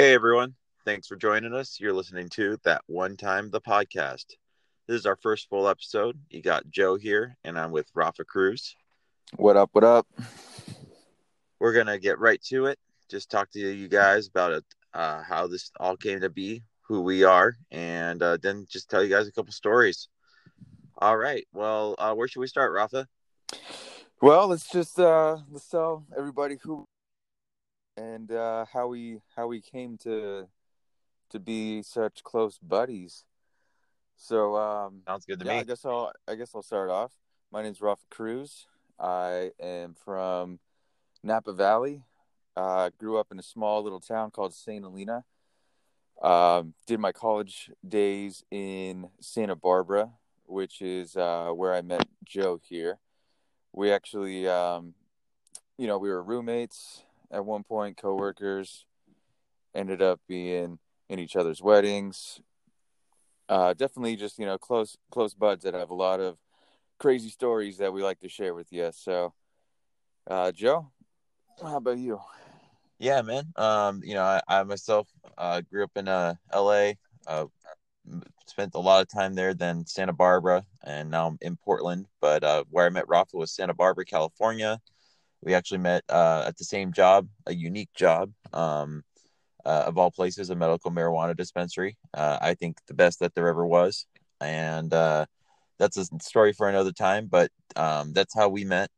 Hey, everyone. Thanks for joining us. You're listening to That One Time, the podcast. This is our first full episode. You got Joe here, and I'm with Rafa Cruz. What up, what up? We're going to get right to it. Just talk to you guys about it, how this all came to be, who we are, and then just tell you guys a couple stories. All right. Well, where should we start, Rafa? Well, let's tell everybody who and how we came to be such close buddies. So sounds good to me. I guess I'll start off. My name's Rafa Cruz. I am from Napa Valley. Grew up in a small little town called St. Helena. Did my college days in Santa Barbara, which is where I met Joe here. We actually, we were roommates at one point, coworkers, ended up being in each other's weddings. Definitely just, close buds that have a lot of crazy stories that we like to share with you. So, Joe, how about you? Yeah, man. I myself grew up in L.A., spent a lot of time there, then Santa Barbara, and now I'm in Portland. But where I met Rafa was Santa Barbara, California. We actually met at the same job, a unique job, of all places, a medical marijuana dispensary. I think the best that there ever was. And that's a story for another time, but that's how we met.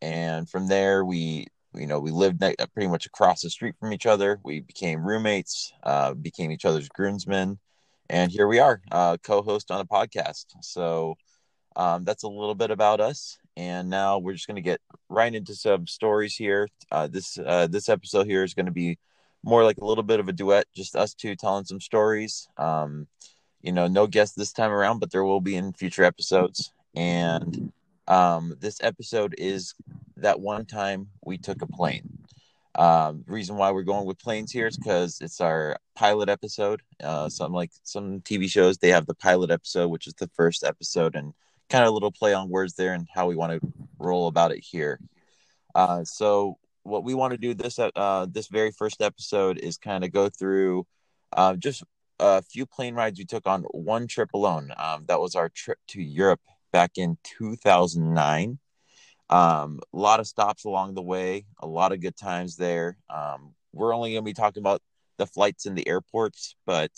And from there, we lived pretty much across the street from each other. We became roommates, became each other's groomsmen. And here we are, co-host on a podcast. So that's a little bit about us. And now we're just going to get right into some stories here. This episode here is going to be more like a little bit of a duet, just us two telling some stories. No guests this time around, but there will be in future episodes. And this episode is that one time we took a plane. The reason why we're going with planes here is because it's our pilot episode. Some TV shows, they have the pilot episode, which is the first episode, and kind of a little play on words there and how we want to roll about it here. So what we want to do this very first episode is kind of go through just a few plane rides we took on one trip alone. That was our trip to Europe back in 2009. A lot of stops along the way, a lot of good times there. We're only going to be talking about the flights and the airports, but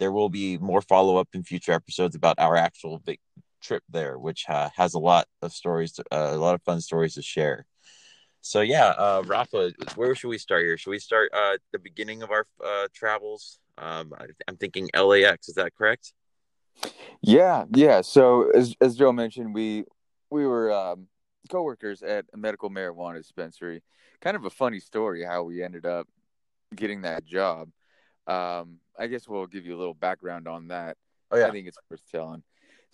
there will be more follow-up in future episodes about our actual big trip there, which has a lot of stories, a lot of fun stories to share. So yeah, Rafa, where should we start here? Should we start the beginning of our travels? I'm thinking LAX, is that correct? Yeah. So as Joe mentioned, we were co-workers at a medical marijuana dispensary. Kind of a funny story how we ended up getting that job. I guess we'll give you a little background on that. Oh, yeah. I think it's worth telling.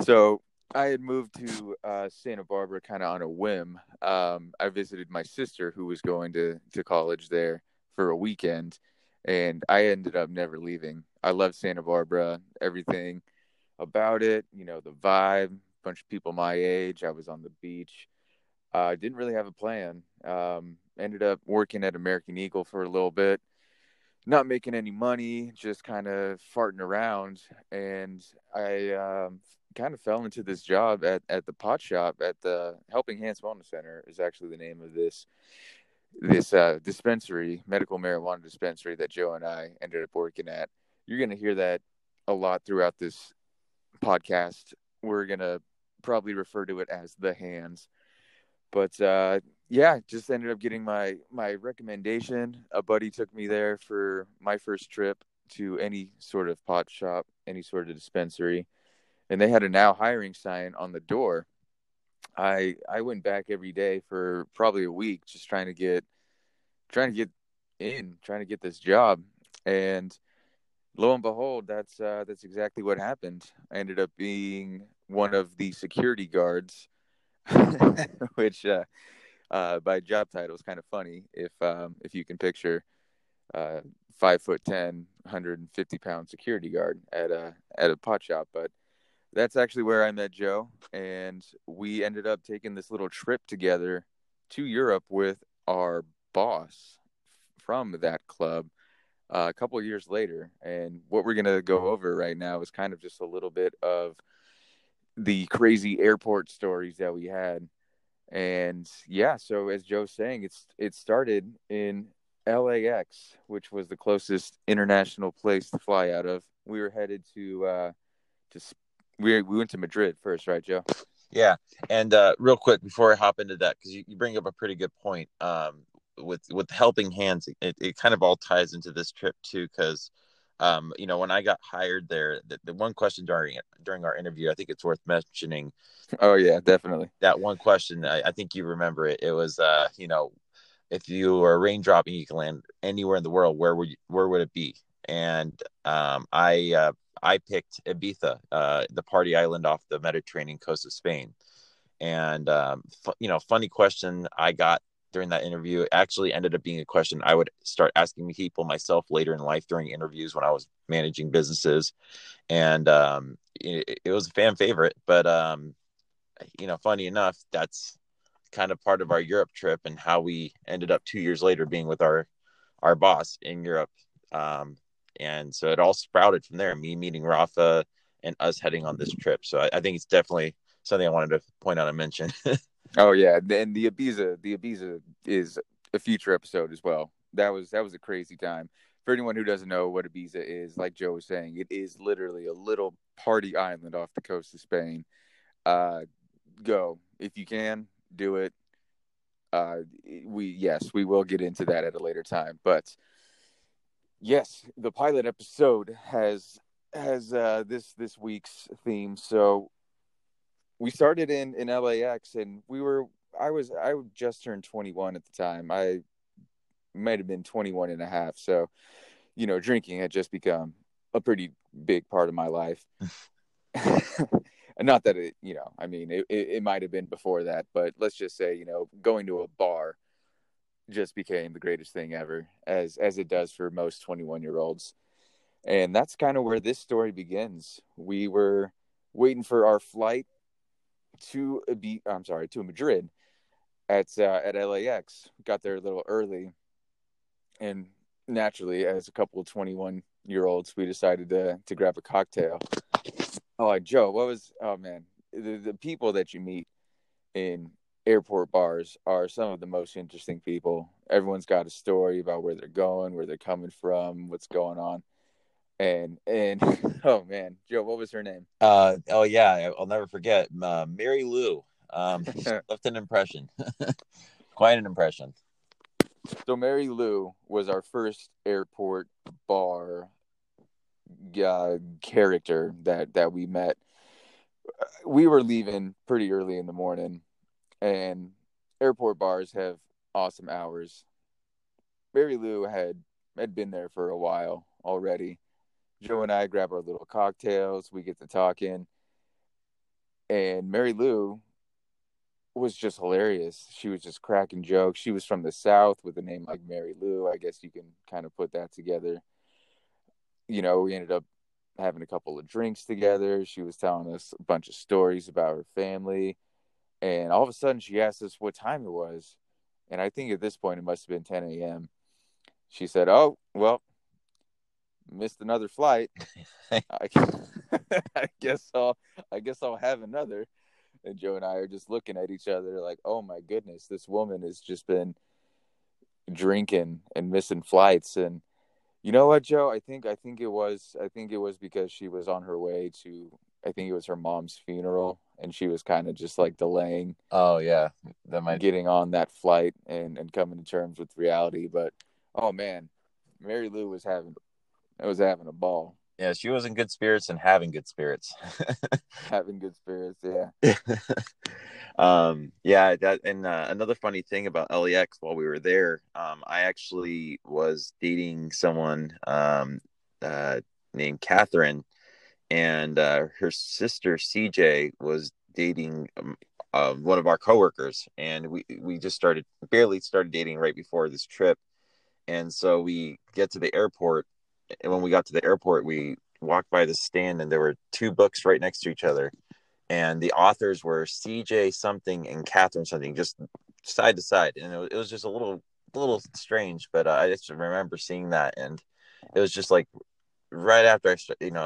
So I had moved to Santa Barbara kind of on a whim. I visited my sister who was going to college there for a weekend, and I ended up never leaving. I loved Santa Barbara, everything about it, the vibe, bunch of people my age. I was on the beach. I didn't really have a plan. Ended up working at American Eagle for a little bit, not making any money, just kind of farting around. And I kind of fell into this job at the pot shop at the Helping Hands Wellness Center is actually the name of this dispensary, medical marijuana dispensary that Joe and I ended up working at. You're going to hear that a lot throughout this podcast. We're going to probably refer to it as the Hands. But, just ended up getting my recommendation. A buddy took me there for my first trip to any sort of pot shop, any sort of dispensary. And they had a now hiring sign on the door. I went back every day for probably a week just trying to get this job. And lo and behold, that's exactly what happened. I ended up being one of the security guards. Which by job title is kind of funny if you can picture 5'10", 150-pound security guard at a pot shop. But that's actually where I met Joe, and we ended up taking this little trip together to Europe with our boss from that club. a couple of years later. And what we're going to go over right now is kind of just a little bit of the crazy airport stories that we had. And yeah, so as Joe's saying, it started in LAX, which was the closest international place to fly out of. We were headed we went to Madrid first, right, Joe? Yeah. And real quick before I hop into that, because you bring up a pretty good point with Helping Hands. It kind of all ties into this trip too, because when I got hired there, the one question during our interview, I think it's worth mentioning. Oh yeah, definitely. That one question, I think you remember it. It was, if you were a raindrop and you can land anywhere in the world, where would it be? And I picked Ibiza, the party island off the Mediterranean coast of Spain. And funny question I got during that interview. It actually ended up being a question I would start asking people myself later in life during interviews when I was managing businesses. And it was a fan favorite, but funny enough, that's kind of part of our Europe trip and how we ended up 2 years later being with our boss in Europe. And so it all sprouted from there, me meeting Rafa and us heading on this trip. So I think it's definitely something I wanted to point out and mention. Oh yeah, and the Ibiza is a future episode as well. That was a crazy time. For anyone who doesn't know what Ibiza is, like Joe was saying, it is literally a little party island off the coast of Spain. Go if you can, do it. We will get into that at a later time, but yes, the pilot episode has this week's theme. So we started in LAX, and I just turned 21 at the time. I might have been 21 and a half. So, drinking had just become a pretty big part of my life. Not that it might have been before that, but let's just say, going to a bar just became the greatest thing ever, as it does for most 21-year-olds. And that's kind of where this story begins. We were waiting for our flight to Madrid at LAX. Got there a little early, and naturally, as a couple of 21-year-olds, we decided to grab a cocktail. Oh, Joe, the people that you meet in airport bars are some of the most interesting people. Everyone's got a story about where they're going, where they're coming from, what's going on. And oh man, Joe, what was her name? I'll never forget, Mary Lou. Left an impression. Quite an impression. So Mary Lou was our first airport bar character that we met. We were leaving pretty early in the morning, and airport bars have awesome hours. Mary Lou had been there for a while already. Joe and I grab our little cocktails, we get to talking, and Mary Lou was just hilarious. She was just cracking jokes. She was from the South with a name like Mary Lou. I guess you can kind of put that together. We ended up having a couple of drinks together. She was telling us a bunch of stories about her family, and all of a sudden she asked us what time it was, and I think at this point it must have been 10 a.m. She said, "Oh, well, missed another flight. I guess I'll have another." And Joe and I are just looking at each other like, oh my goodness, this woman has just been drinking and missing flights. And you know what, Joe? I think it was because she was on her way to, I think it was her mom's funeral, and she was kind of just like delaying. Oh yeah, that might getting on that flight and coming to terms with reality. But oh man, Mary Lou was having a ball. Yeah, she was in good spirits and having good spirits. Having good spirits, yeah. Another funny thing about LAX while we were there, I actually was dating someone named Catherine, and her sister CJ was dating one of our coworkers, and we just barely started dating right before this trip. And so we get to the airport. And when we got to the airport, we walked by the stand, and there were two books right next to each other. And the authors were CJ something and Catherine something, just side to side. And it was just a little strange, but I just remember seeing that. And it was just like right after I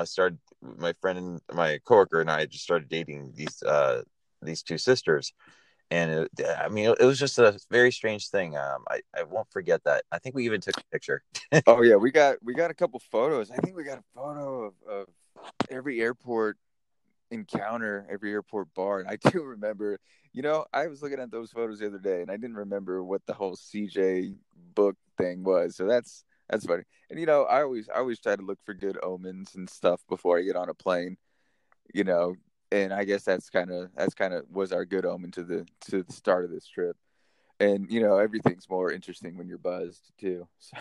started, my friend and my coworker and I just started dating these two sisters. And it was just a very strange thing. I won't forget that. I think we even took a picture. Oh yeah, we got a couple photos. I think we got a photo of every airport encounter, every airport bar. And I do remember, I was looking at those photos the other day, and I didn't remember what the whole CJ book thing was. So that's funny. And I always try to look for good omens and stuff before I get on a plane. And I guess that's kind of was our good omen to the start of this trip. And everything's more interesting when you're buzzed too. So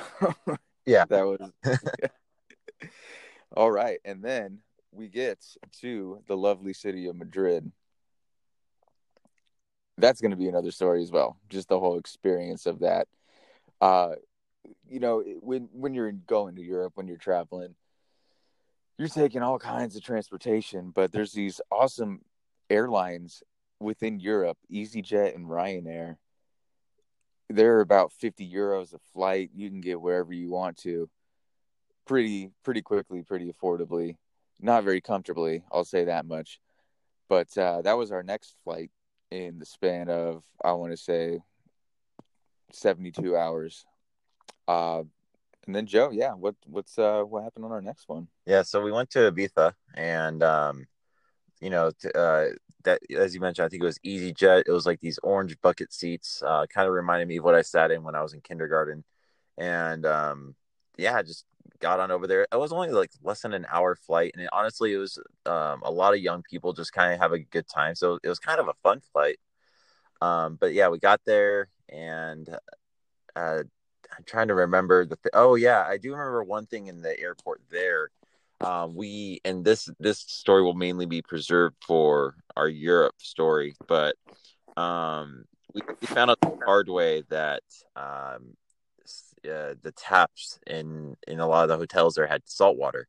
yeah, that was yeah. All right. And then we get to the lovely city of Madrid. That's going to be another story as well. Just the whole experience of that. When you're going to Europe, when you're traveling, you're taking all kinds of transportation, but there's these awesome airlines within Europe, EasyJet and Ryanair. They're about 50 euros a flight. You can get wherever you want to pretty quickly, pretty affordably, not very comfortably, I'll say that much. But that was our next flight in the span of, I want to say, 72 hours. And then Joe, yeah, what happened on our next one? Yeah, so we went to Ibiza, and that, as you mentioned, I think it was EasyJet. It was like these orange bucket seats, kind of reminded me of what I sat in when I was in kindergarten, and I just got on over there. It was only like less than an hour flight, and honestly, it was a lot of young people just kind of have a good time, so it was kind of a fun flight. But yeah, we got there, and I'm trying to remember I do remember one thing in the airport there. This story will mainly be preserved for our Europe story, but we found out the hard way that the taps in a lot of the hotels there had salt water.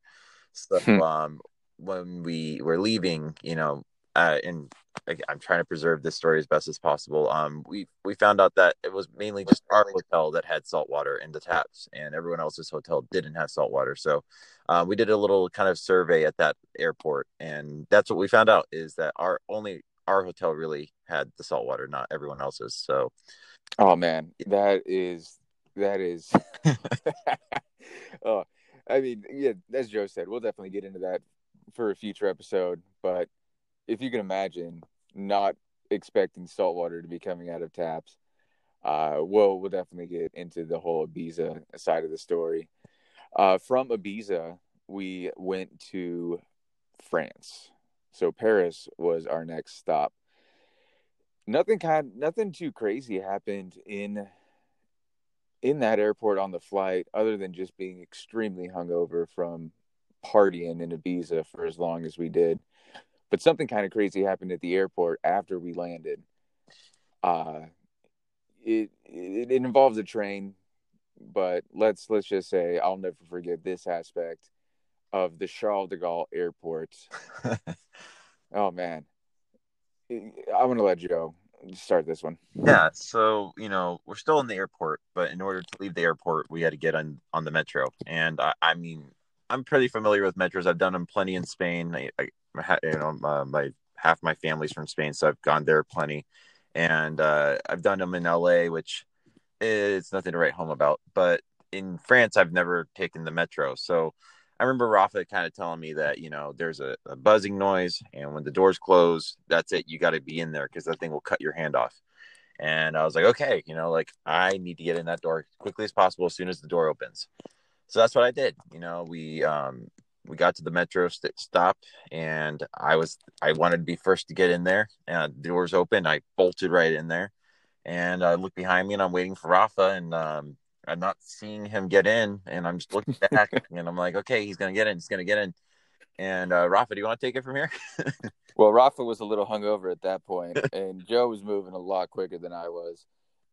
So when we were leaving, and I'm trying to preserve this story as best as possible. We found out that it was mainly just our hotel that had salt water in the taps, and everyone else's hotel didn't have salt water. So we did a little kind of survey at that airport, and that's what we found out, is that our hotel really had the salt water, not everyone else's. So, oh man, that is. Oh, I mean, yeah, as Joe said, we'll definitely get into that for a future episode, but. If you can imagine not expecting salt water to be coming out of taps, we'll definitely get into the whole Ibiza side of the story. From Ibiza, we went to France. So Paris was our next stop. Nothing too crazy happened in that airport on the flight, other than just being extremely hungover from partying in Ibiza for as long as we did. But something kind of crazy happened at the airport after we landed. It involves a train, but let's just say I'll never forget this aspect of the Charles de Gaulle Airport. Oh man, I want to let Joe start this one. Yeah, so we're still in the airport, but in order to leave the airport, we had to get on the metro, and I'm pretty familiar with metros. I've done them plenty in Spain. Half my family's from Spain, so I've gone there plenty, and I've done them in LA, which it's nothing to write home about. But in France, I've never taken the metro. So I remember Rafa kind of telling me that there's a buzzing noise, and when the doors close, that's it. You got to be in there because that thing will cut your hand off. And I was like, okay, I need to get in that door as quickly as possible as soon as the door opens. So that's what I did. We got to the metro stop, and I wanted to be first to get in there. And the doors open. I bolted right in there, and I look behind me, and I'm waiting for Rafa, and I'm not seeing him get in, and I'm just looking back, and I'm like, okay, he's gonna get in. He's gonna get in. And Rafa, do you want to take it from here? Well, Rafa was a little hungover at that point, and Joe was moving a lot quicker than I was.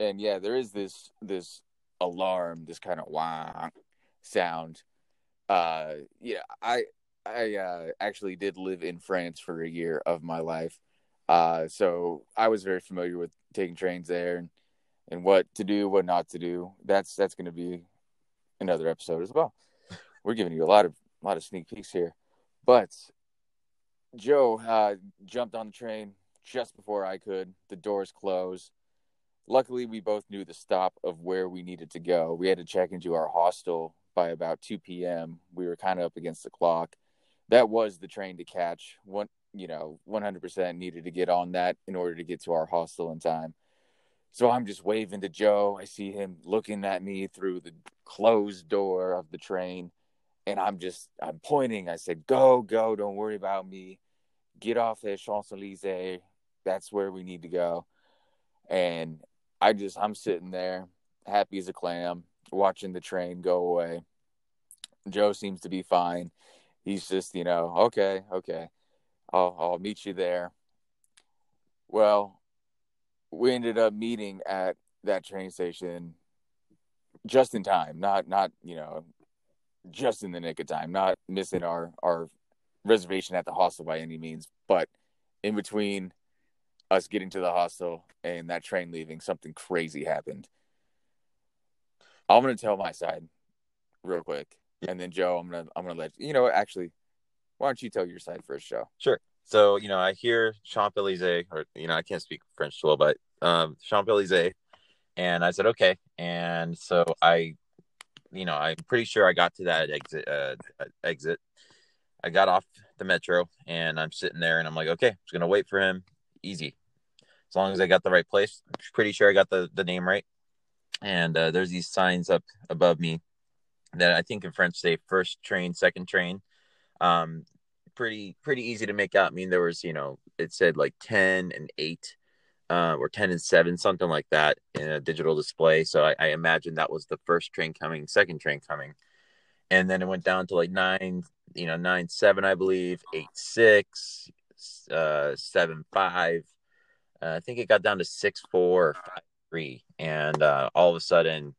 And yeah, there is this alarm, this kind of wah sound. I actually did live in France for a year of my life. So I was very familiar with taking trains there and what to do, what not to do. That's going to be another episode as well. we're giving you a lot of sneak peeks here. But Joe jumped on the train just before I could. The doors closed. Luckily, we both knew the stop of where we needed to go. We had to check into our hostel by about 2 p.m. We were kind of up against the clock. That was the train to catch. 100% needed to get on that in order to get to our hostel in time. So I'm just waving to Joe. I see him looking at me through the closed door of the train. And I'm pointing. I said, go, go. Don't worry about me. Get off at Champs-Elysees. That's where we need to go. And I'm sitting there, happy as a clam, watching the train go away. Joe seems to be fine. He's just, okay. I'll meet you there. Well, we ended up meeting at that train station just in time, not just in the nick of time, not missing our reservation at the hostel by any means, but in between us getting to the hostel and that train leaving, something crazy happened. I'm going to tell my side real quick. And then Joe, I'm going to let you know, actually, why don't you tell your side first, Joe? Sure. So, I hear Champs-Elysees, or, I can't speak French too well, but Champs-Elysees. And I said, okay. And so I'm pretty sure I got to that exit. I got off the metro and I'm sitting there and I'm like, okay, I'm just going to wait for him. Easy. As long as I got the right place, I'm pretty sure I got the name right. And there's these signs up above me that I think in French say first train, second train. Pretty easy to make out. I mean, there was, it said like 10 and 8 or 10 and 7, something like that in a digital display. So I imagine that was the first train coming, second train coming. And then it went down to like 9, 9-7, I believe, 8-6, 7-5. I think it got down to 6-4 or 5-3. And all of a sudden,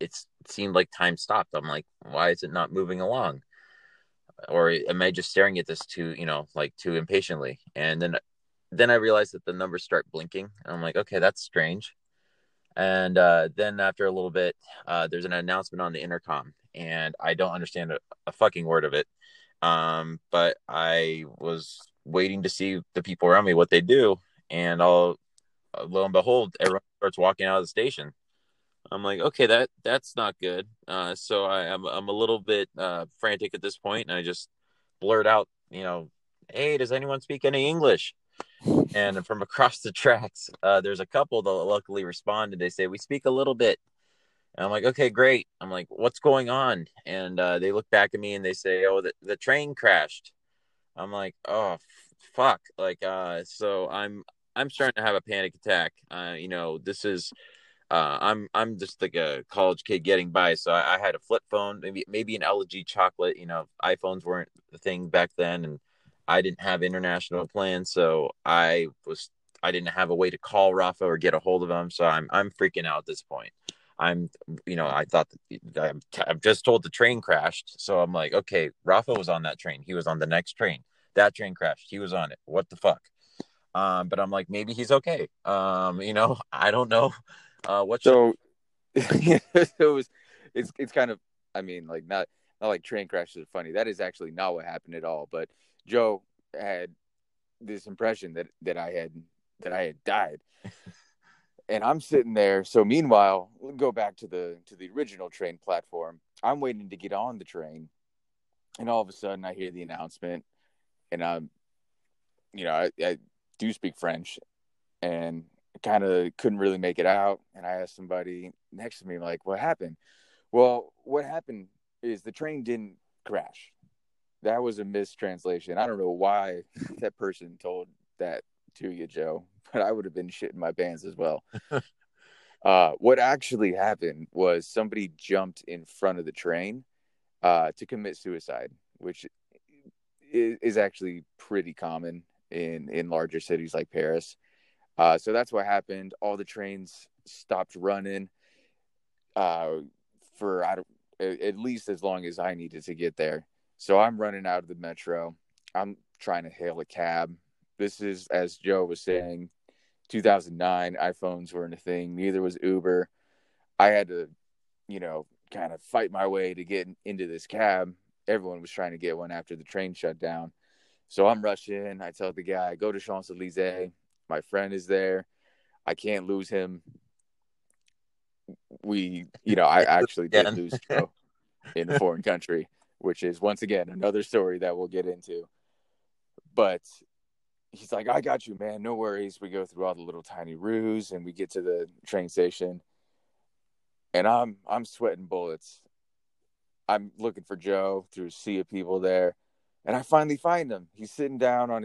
it seemed like time stopped. I'm like, why is it not moving along? Or am I just staring at this too impatiently? And then I realized that the numbers start blinking. And I'm like, okay, that's strange. And then after a little bit, there's an announcement on the intercom. And I don't understand a fucking word of it. But I was waiting to see the people around me, what they do. And lo and behold, everyone starts walking out of the station. I'm like, okay, that's not good. So I'm a little bit frantic at this point, and I just blurt out, hey, does anyone speak any English? And from across the tracks, there's a couple that luckily responded. They say, we speak a little bit. And I'm like, okay, great. I'm like, what's going on? And they look back at me and they say, oh, the train crashed. I'm like, oh, fuck. Like, so I'm starting to have a panic attack. This is... I'm just like a college kid getting by. So I had a flip phone, maybe an LG chocolate, iPhones weren't the thing back then. And I didn't have international plans. So I didn't have a way to call Rafa or get a hold of him. So I'm freaking out at this point. I thought that I'm just told the train crashed. So I'm like, okay, Rafa was on that train. He was on the next train. That train crashed. He was on it. What the fuck? But I'm like, maybe he's okay. I don't know. It's kind of, not like train crashes are funny. That is actually not what happened at all. But Joe had this impression that I had died, and I'm sitting there. So meanwhile, we'll go back to the original train platform. I'm waiting to get on the train, and all of a sudden I hear the announcement, and I do speak French, and kind of couldn't really make it out, and I asked somebody next to me, like, what happened? Well, what happened is the train didn't crash. That was a mistranslation. I don't know why that person told that to you, Joe, but I would have been shitting my pants as well. What actually happened was somebody jumped in front of the train to commit suicide, which is actually pretty common in larger cities like Paris. So that's what happened. All the trains stopped running at least as long as I needed to get there. So I'm running out of the metro. I'm trying to hail a cab. This is, as Joe was saying, 2009. iPhones weren't a thing. Neither was Uber. I had to, kind of fight my way to get into this cab. Everyone was trying to get one after the train shut down. So I'm rushing. I tell the guy, go to Champs-Elysees. My friend is there. I can't lose him. I actually did lose Joe in a foreign country, which is, once again, another story that we'll get into. But he's like, I got you, man. No worries. We go through all the little tiny roofs and we get to the train station. And I'm sweating bullets. I'm looking for Joe through a sea of people there. And I finally find him. He's sitting down on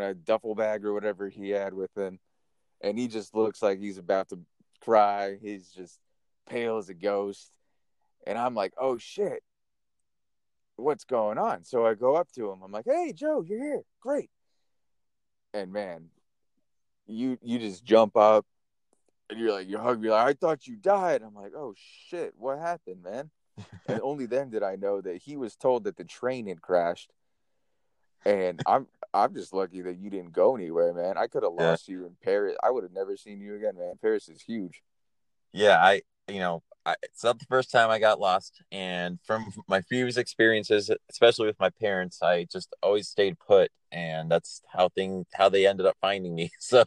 a duffel bag or whatever he had with him. And he just looks like he's about to cry. He's just pale as a ghost. And I'm like, oh, shit. What's going on? So I go up to him. I'm like, hey, Joe, you're here. Great. And, man, you just jump up. And you're like, you hug me. Like, I thought you died. I'm like, oh, shit. What happened, man? And only then did I know that he was told that the train had crashed. And I'm just lucky that you didn't go anywhere, man. I could have lost you in Paris. I would have never seen you again, man. Paris is huge. Yeah, it's not the first time I got lost. And from my previous experiences, especially with my parents, I just always stayed put. And that's how they ended up finding me. So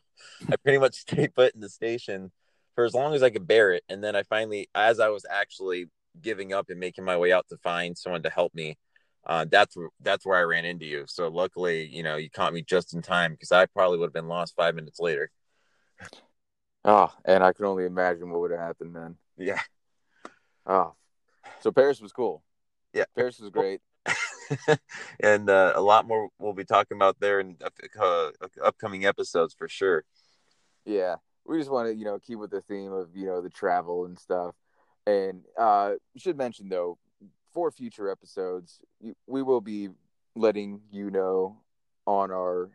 I pretty much stayed put in the station for as long as I could bear it. And then I finally, as I was actually giving up and making my way out to find someone to help me, that's where I ran into you. So luckily, you caught me just in time, because I probably would have been lost 5 minutes later. Oh, and I can only imagine what would have happened then. Yeah. Oh, so Paris was cool. Yeah, Paris was great. And a lot more we'll be talking about there in upcoming episodes for sure. Yeah, we just want to keep with the theme of the travel and stuff. And you should mention, though, for future episodes, we will be letting you know on our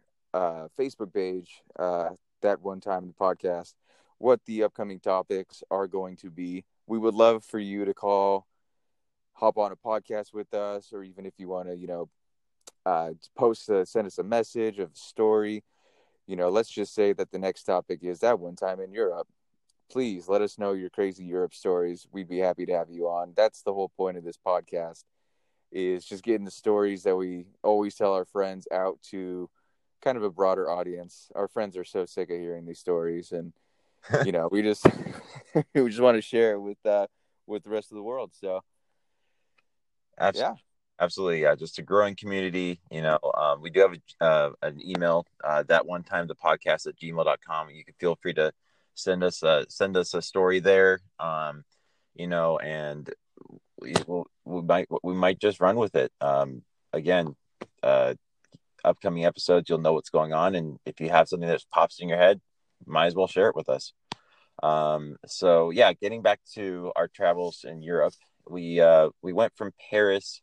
Facebook page, That One Time in the Podcast, what the upcoming topics are going to be. We would love for you to hop on a podcast with us, or even if you want to, send us a message of a story. Let's just say that the next topic is that one time in Europe. Please let us know your crazy Europe stories. We'd be happy to have you on. That's the whole point of this podcast, is just getting the stories that we always tell our friends out to kind of a broader audience. Our friends are so sick of hearing these stories, and we just want to share it with the rest of the world. So absolutely, yeah, just a growing community. We do have an email, that one time the podcast at gmail.com. You can feel free to send us a story there, and we might just run with it. Upcoming episodes, you'll know what's going on, and if you have something that pops in your head, might as well share it with us. So yeah, getting back to our travels in Europe, we went from Paris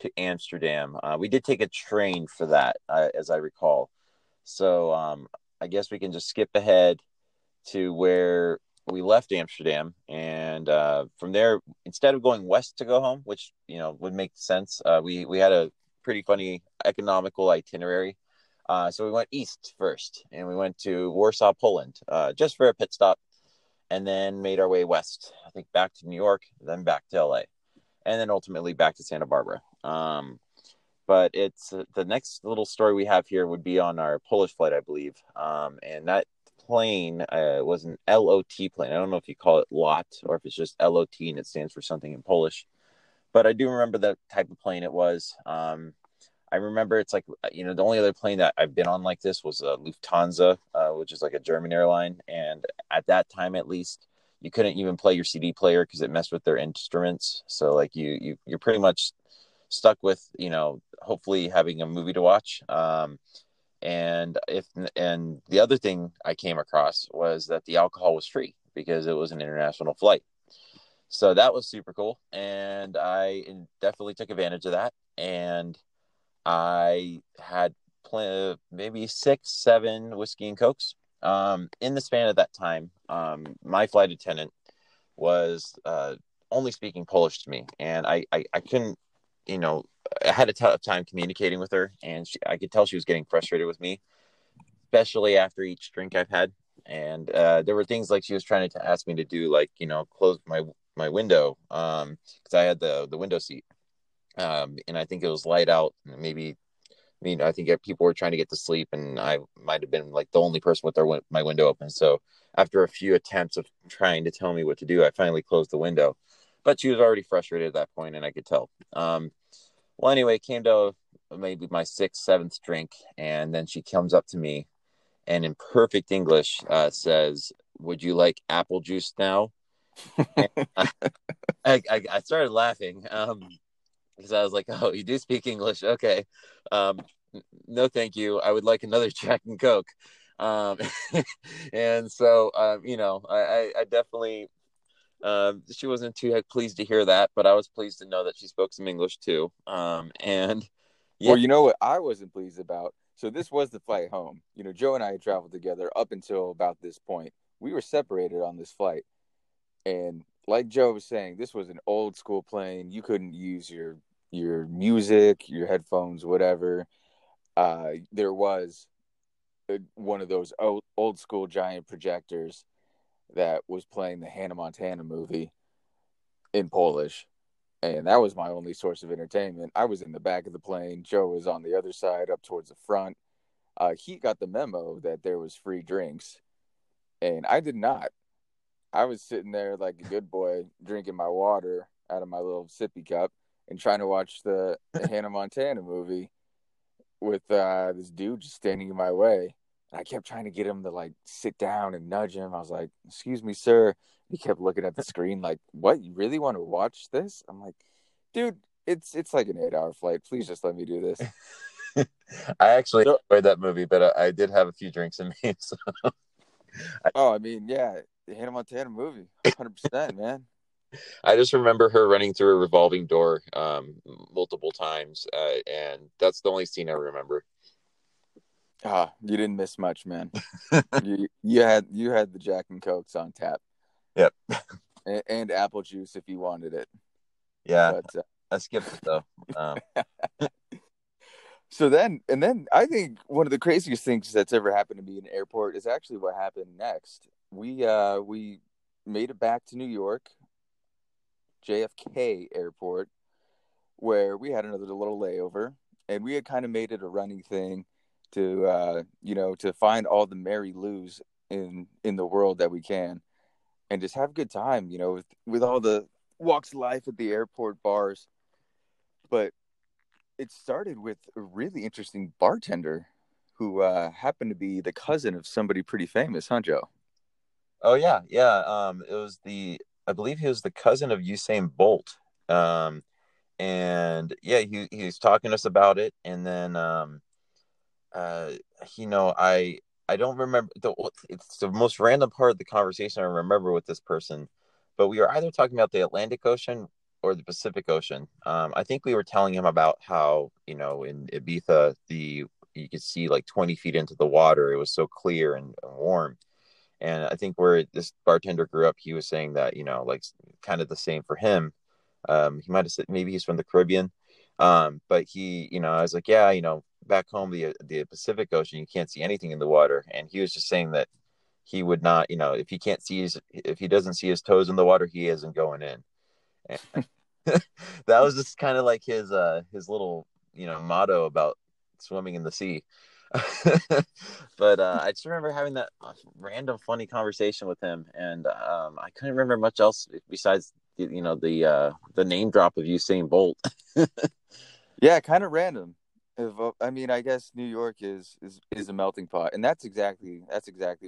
to Amsterdam. We did take a train for that, as I recall. So I guess we can just skip ahead to where we left Amsterdam, and from there, instead of going west to go home, which would make sense, we had a pretty funny economical itinerary, so we went east first, and we went to Warsaw, Poland, just for a pit stop, and then made our way west, I think back to New York, then back to LA, and then ultimately back to Santa Barbara. But it's the next little story we have here would be on our Polish flight, I believe, and that plane was an LOT plane. I don't know if you call it LOT or if it's just LOT and it stands for something in Polish, but I do remember that type of plane it was. I remember it's like, the only other plane that I've been on like this was Lufthansa, which is like a German airline. And at that time, at least, you couldn't even play your CD player because it messed with their instruments. So like you're pretty much stuck with, hopefully having a movie to watch. And the other thing I came across was that the alcohol was free because it was an international flight. So that was super cool. And I definitely took advantage of that. And I had maybe 6-7 whiskey and Cokes. In the span of that time, my flight attendant was only speaking Polish to me. And I couldn't, I had a tough time communicating with her, and I could tell she was getting frustrated with me, especially after each drink I've had. And there were things like she was trying to ask me to do, like, close my my window, because I had the window seat, and I think it was light out. Maybe, you know, I think people were trying to get to sleep, and I might have been like the only person with my window open. So after a few attempts of trying to tell me what to do, I finally closed the window. But she was already frustrated at that point, and I could tell. Well, anyway, it came to maybe my 6th, 7th drink, and then she comes up to me and in perfect English says, "Would you like apple juice now?" I started laughing because I was like, "Oh, you do speak English. Okay. No, thank you. I would like another Jack and Coke." And so, you know, I definitely... she wasn't too pleased to hear that, but I was pleased to know that she spoke some English too. And yeah. Well, you know what I wasn't pleased about? So this was the flight home. You know, Joe and I had traveled together up until about this point. We were separated on this flight. And like Joe was saying, this was an old school plane. You couldn't use your music, your headphones, whatever. There was one of those old school giant projectors that was playing the Hannah Montana movie in Polish. And that was my only source of entertainment. I was in the back of the plane. Joe was on the other side up towards the front. He got the memo that there was free drinks. And I did not. I was sitting there like a good boy drinking my water out of my little sippy cup and trying to watch the Hannah Montana movie with this dude just standing in my way. I kept trying to get him to like sit down and nudge him. I was like, "Excuse me, sir." He kept looking at the screen like, "What? You really want to watch this?" I'm like, "Dude, it's like an 8-hour flight. Please just let me do this." I actually enjoyed that movie, but I did have a few drinks in me. So. Oh, I mean, yeah, the Hannah Montana movie, 100%, man. I just remember her running through a revolving door multiple times, and that's the only scene I remember. Ah, you didn't miss much, man. you had the Jack and Cokes on tap. Yep. And apple juice if you wanted it. Yeah. But, I skipped it though. So then I think one of the craziest things that's ever happened to me in an airport is actually what happened next. We made it back to New York, JFK Airport, where we had another little layover, and we had kind of made it a running thing to, you know, to find all the Mary Lou's in the world that we can and just have a good time, you know, with all the walks of life at the airport bars. But it started with a really interesting bartender who happened to be the cousin of somebody pretty famous, huh, Joe? Oh, yeah. Yeah. It was I believe he was the cousin of Usain Bolt. And yeah, he was talking to us about it. And then, you know, I don't remember it's the most random part of the conversation I remember with this person, but we were either talking about the Atlantic Ocean or the Pacific Ocean. I think we were telling him about how, you know, in Ibiza, you could see like 20 feet into the water. It was so clear and warm. And I think where this bartender grew up, he was saying that, you know, like kind of the same for him. He might have said maybe he's from the Caribbean. But he, you know, I was like, yeah, you know, back home, the Pacific Ocean, you can't see anything in the water. And he was just saying that he would not, you know, if he doesn't see his toes in the water, he isn't going in. And that was just kind of like his little, you know, motto about swimming in the sea. But I just remember having that random funny conversation with him, and I couldn't remember much else besides, you know, the name drop of Usain Bolt. Yeah, kind of random. I mean, I guess New York is a melting pot, and that's exactly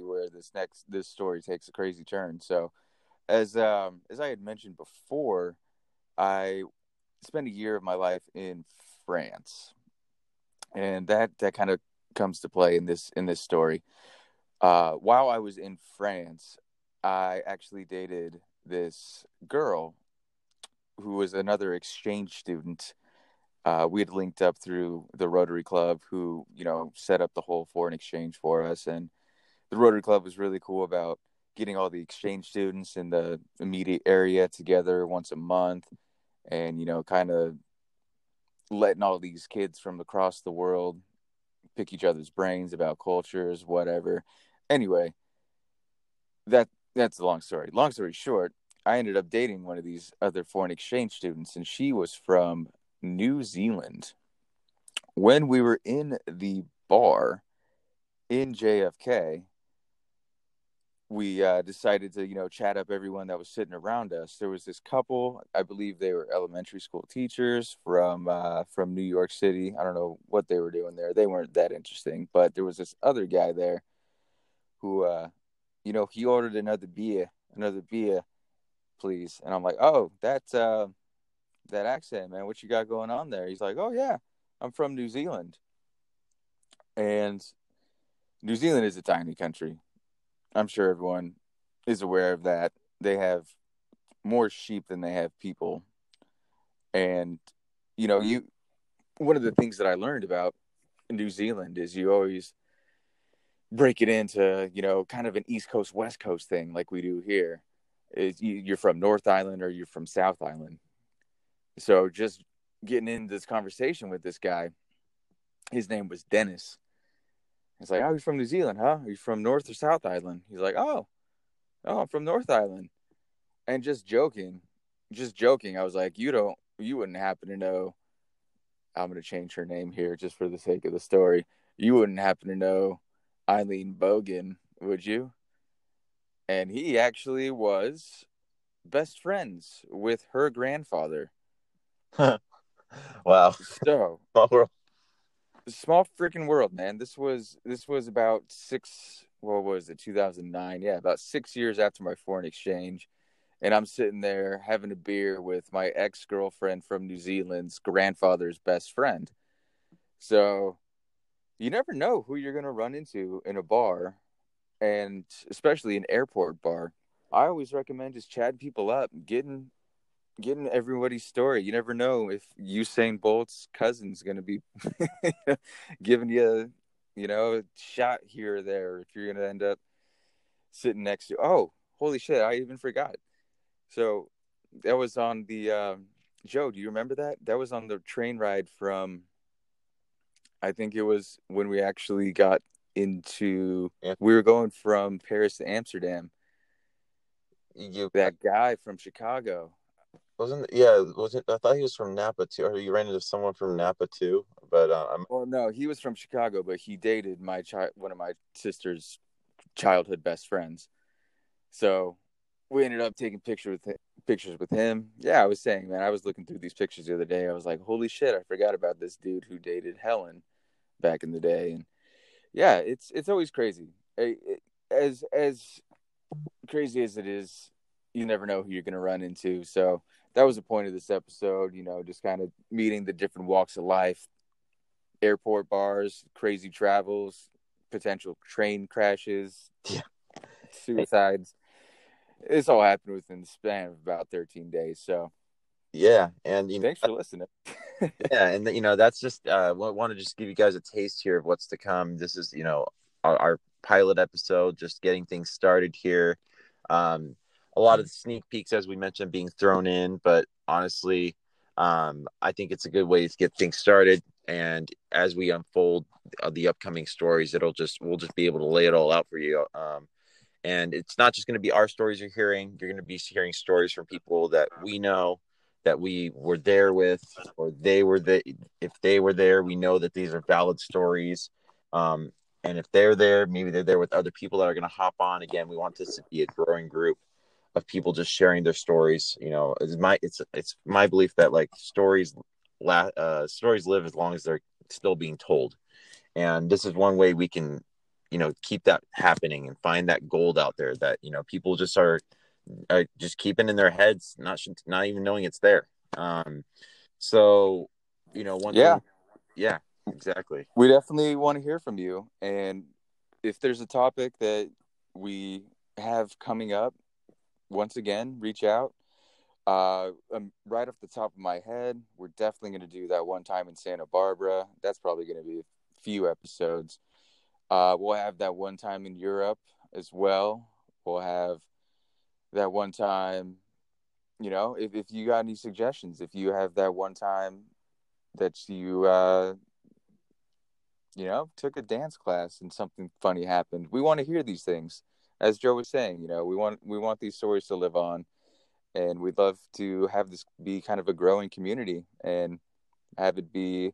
where this story takes a crazy turn. So, as I had mentioned before, I spent a year of my life in France, and that kind of comes to play in this story. While I was in France, I actually dated this girl who was another exchange student. We had linked up through the Rotary Club, who, you know, set up the whole foreign exchange for us. And the Rotary Club was really cool about getting all the exchange students in the immediate area together once a month and, you know, kind of letting all these kids from across the world pick each other's brains about cultures, whatever. Anyway, that's a long story. Long story short, I ended up dating one of these other foreign exchange students, and she was from New Zealand. When we were in the bar in JFK, we decided to, chat up everyone that was sitting around us. There was this couple, I believe they were elementary school teachers from New York City. I don't know what they were doing there. They weren't that interesting, but there was this other guy there who, he ordered another beer, please. And I'm like, oh, that accent, man, what you got going on there? He's like, oh, yeah, I'm from New Zealand. And New Zealand is a tiny country. I'm sure everyone is aware of that. They have more sheep than they have people. And, one of the things that I learned about New Zealand is you always break it into, kind of an East Coast, West Coast thing like we do here. You're from North Island or you're from South Island. So just getting into this conversation with this guy, his name was Dennis. It's like, oh, you're from New Zealand, huh? Are you from North or South Island? He's like, oh, I'm from North Island. And just joking. I was like, you wouldn't happen to know, I'm going to change her name here just for the sake of the story. You wouldn't happen to know Eileen Bogan, would you? And he actually was best friends with her grandfather. Wow. So, small freaking world, man. This was about 2009? Yeah, about 6 years after my foreign exchange. And I'm sitting there having a beer with my ex-girlfriend from New Zealand's grandfather's best friend. So you never know who you're going to run into in a bar, and especially an airport bar. I always recommend just chatting people up, getting everybody's story. You never know if Usain Bolt's cousin's going to be giving you, a shot here or there. If you're going to end up sitting next to, oh, holy shit, I even forgot. So that was on the, Joe, do you remember that? That was on the train ride from, I think it was when we actually got into, we were going from Paris to Amsterdam. That guy from Chicago. I thought he was from Napa too, or you ran into someone from Napa too, but well, no, he was from Chicago, but he dated one of my sister's childhood best friends. So we ended up taking pictures with him. Yeah, I was saying, man, I was looking through these pictures the other day. I was like, holy shit, I forgot about this dude who dated Helen back in the day. And yeah, it's always crazy. As crazy as it is, you never know who you're going to run into. So that was the point of this episode, just kind of meeting the different walks of life, airport bars, crazy travels, potential train crashes, suicides. This all happened within the span of about 13 days. So, yeah. And thanks for listening. Yeah. And, that's just, want to just give you guys a taste here of what's to come. This is, our pilot episode, just getting things started here. A lot of the sneak peeks, as we mentioned, being thrown in, but honestly, I think it's a good way to get things started. And as we unfold the upcoming stories, we'll just be able to lay it all out for you. And it's not just going to be our stories you're hearing. You're going to be hearing stories from people that we know, that we were there with, or they were there. If they were there, we know that these are valid stories. And if they're there, maybe they're there with other people that are going to hop on. Again, we want this to be a growing group of people just sharing their stories. It's my belief that like stories live as long as they're still being told. And this is one way we can, keep that happening and find that gold out there that, people just are just keeping in their heads, not even knowing it's there. So, yeah, exactly. We definitely want to hear from you. And if there's a topic that we have coming up, once again, reach out. Right off the top of my head, we're definitely going to do that one time in Santa Barbara. That's probably going to be a few episodes. We'll have that one time in Europe as well. We'll have that one time, if you got any suggestions, if you have that one time that you, took a dance class and something funny happened. We want to hear these things. As Joe was saying, we want these stories to live on, And we'd love to have this be kind of a growing community and have it be,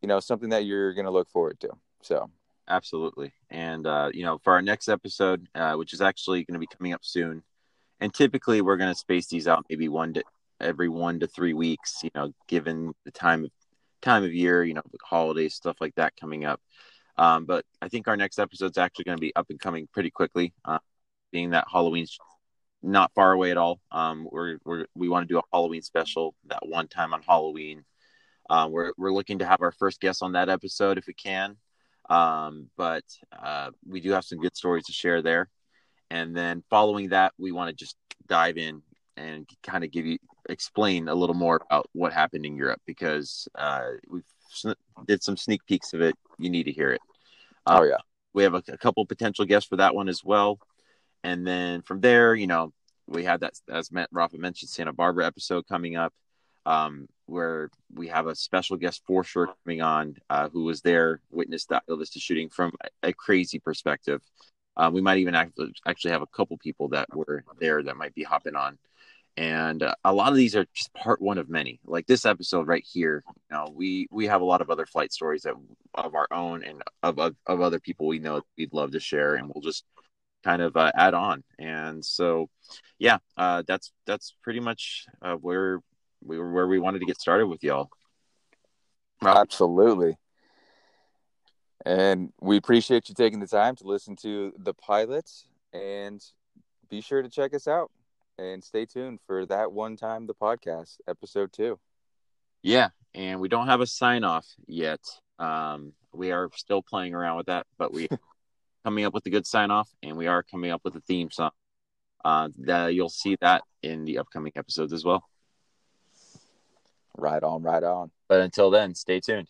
you know, something that you're going to look forward to. So absolutely. And, you know, for our next episode, which is actually going to be coming up soon. And typically we're going to space these out maybe every 1 to 3 weeks, you know, given the time of year, you know, holidays, stuff like that coming up. But I think our next episode's actually going to be up and coming pretty quickly, being that Halloween's not far away at all. We want to do a Halloween special, that one time on Halloween. We're looking to have our first guest on that episode if we can. But we do have some good stories to share there. And then following that, we want to just dive in and kind of explain a little more about what happened in Europe, because we did some sneak peeks of it. You need to hear it. Oh yeah, we have a couple potential guests for that one as well. And then from there, you know, we have that, as Rafa mentioned, Santa Barbara episode coming up, where we have a special guest for sure coming on, who was there, witnessed the Isla Vista shooting from a crazy perspective. We might even actually have a couple people that were there that might be hopping on. And a lot of these are just part one of many. Like this episode right here, you know, we have a lot of other flight stories that, of our own and of other people we know we'd love to share, and we'll just kind of add on. And so, yeah, that's pretty much where we wanted to get started with y'all. Absolutely. And we appreciate you taking the time to listen to the pilots, and be sure to check us out and stay tuned for That One Time, the podcast, episode 2. Yeah. And we don't have a sign off yet. We are still playing around with that, but we coming up with a good sign off, and we are coming up with a theme song that you'll see that in the upcoming episodes as well. Right on. But until then, stay tuned.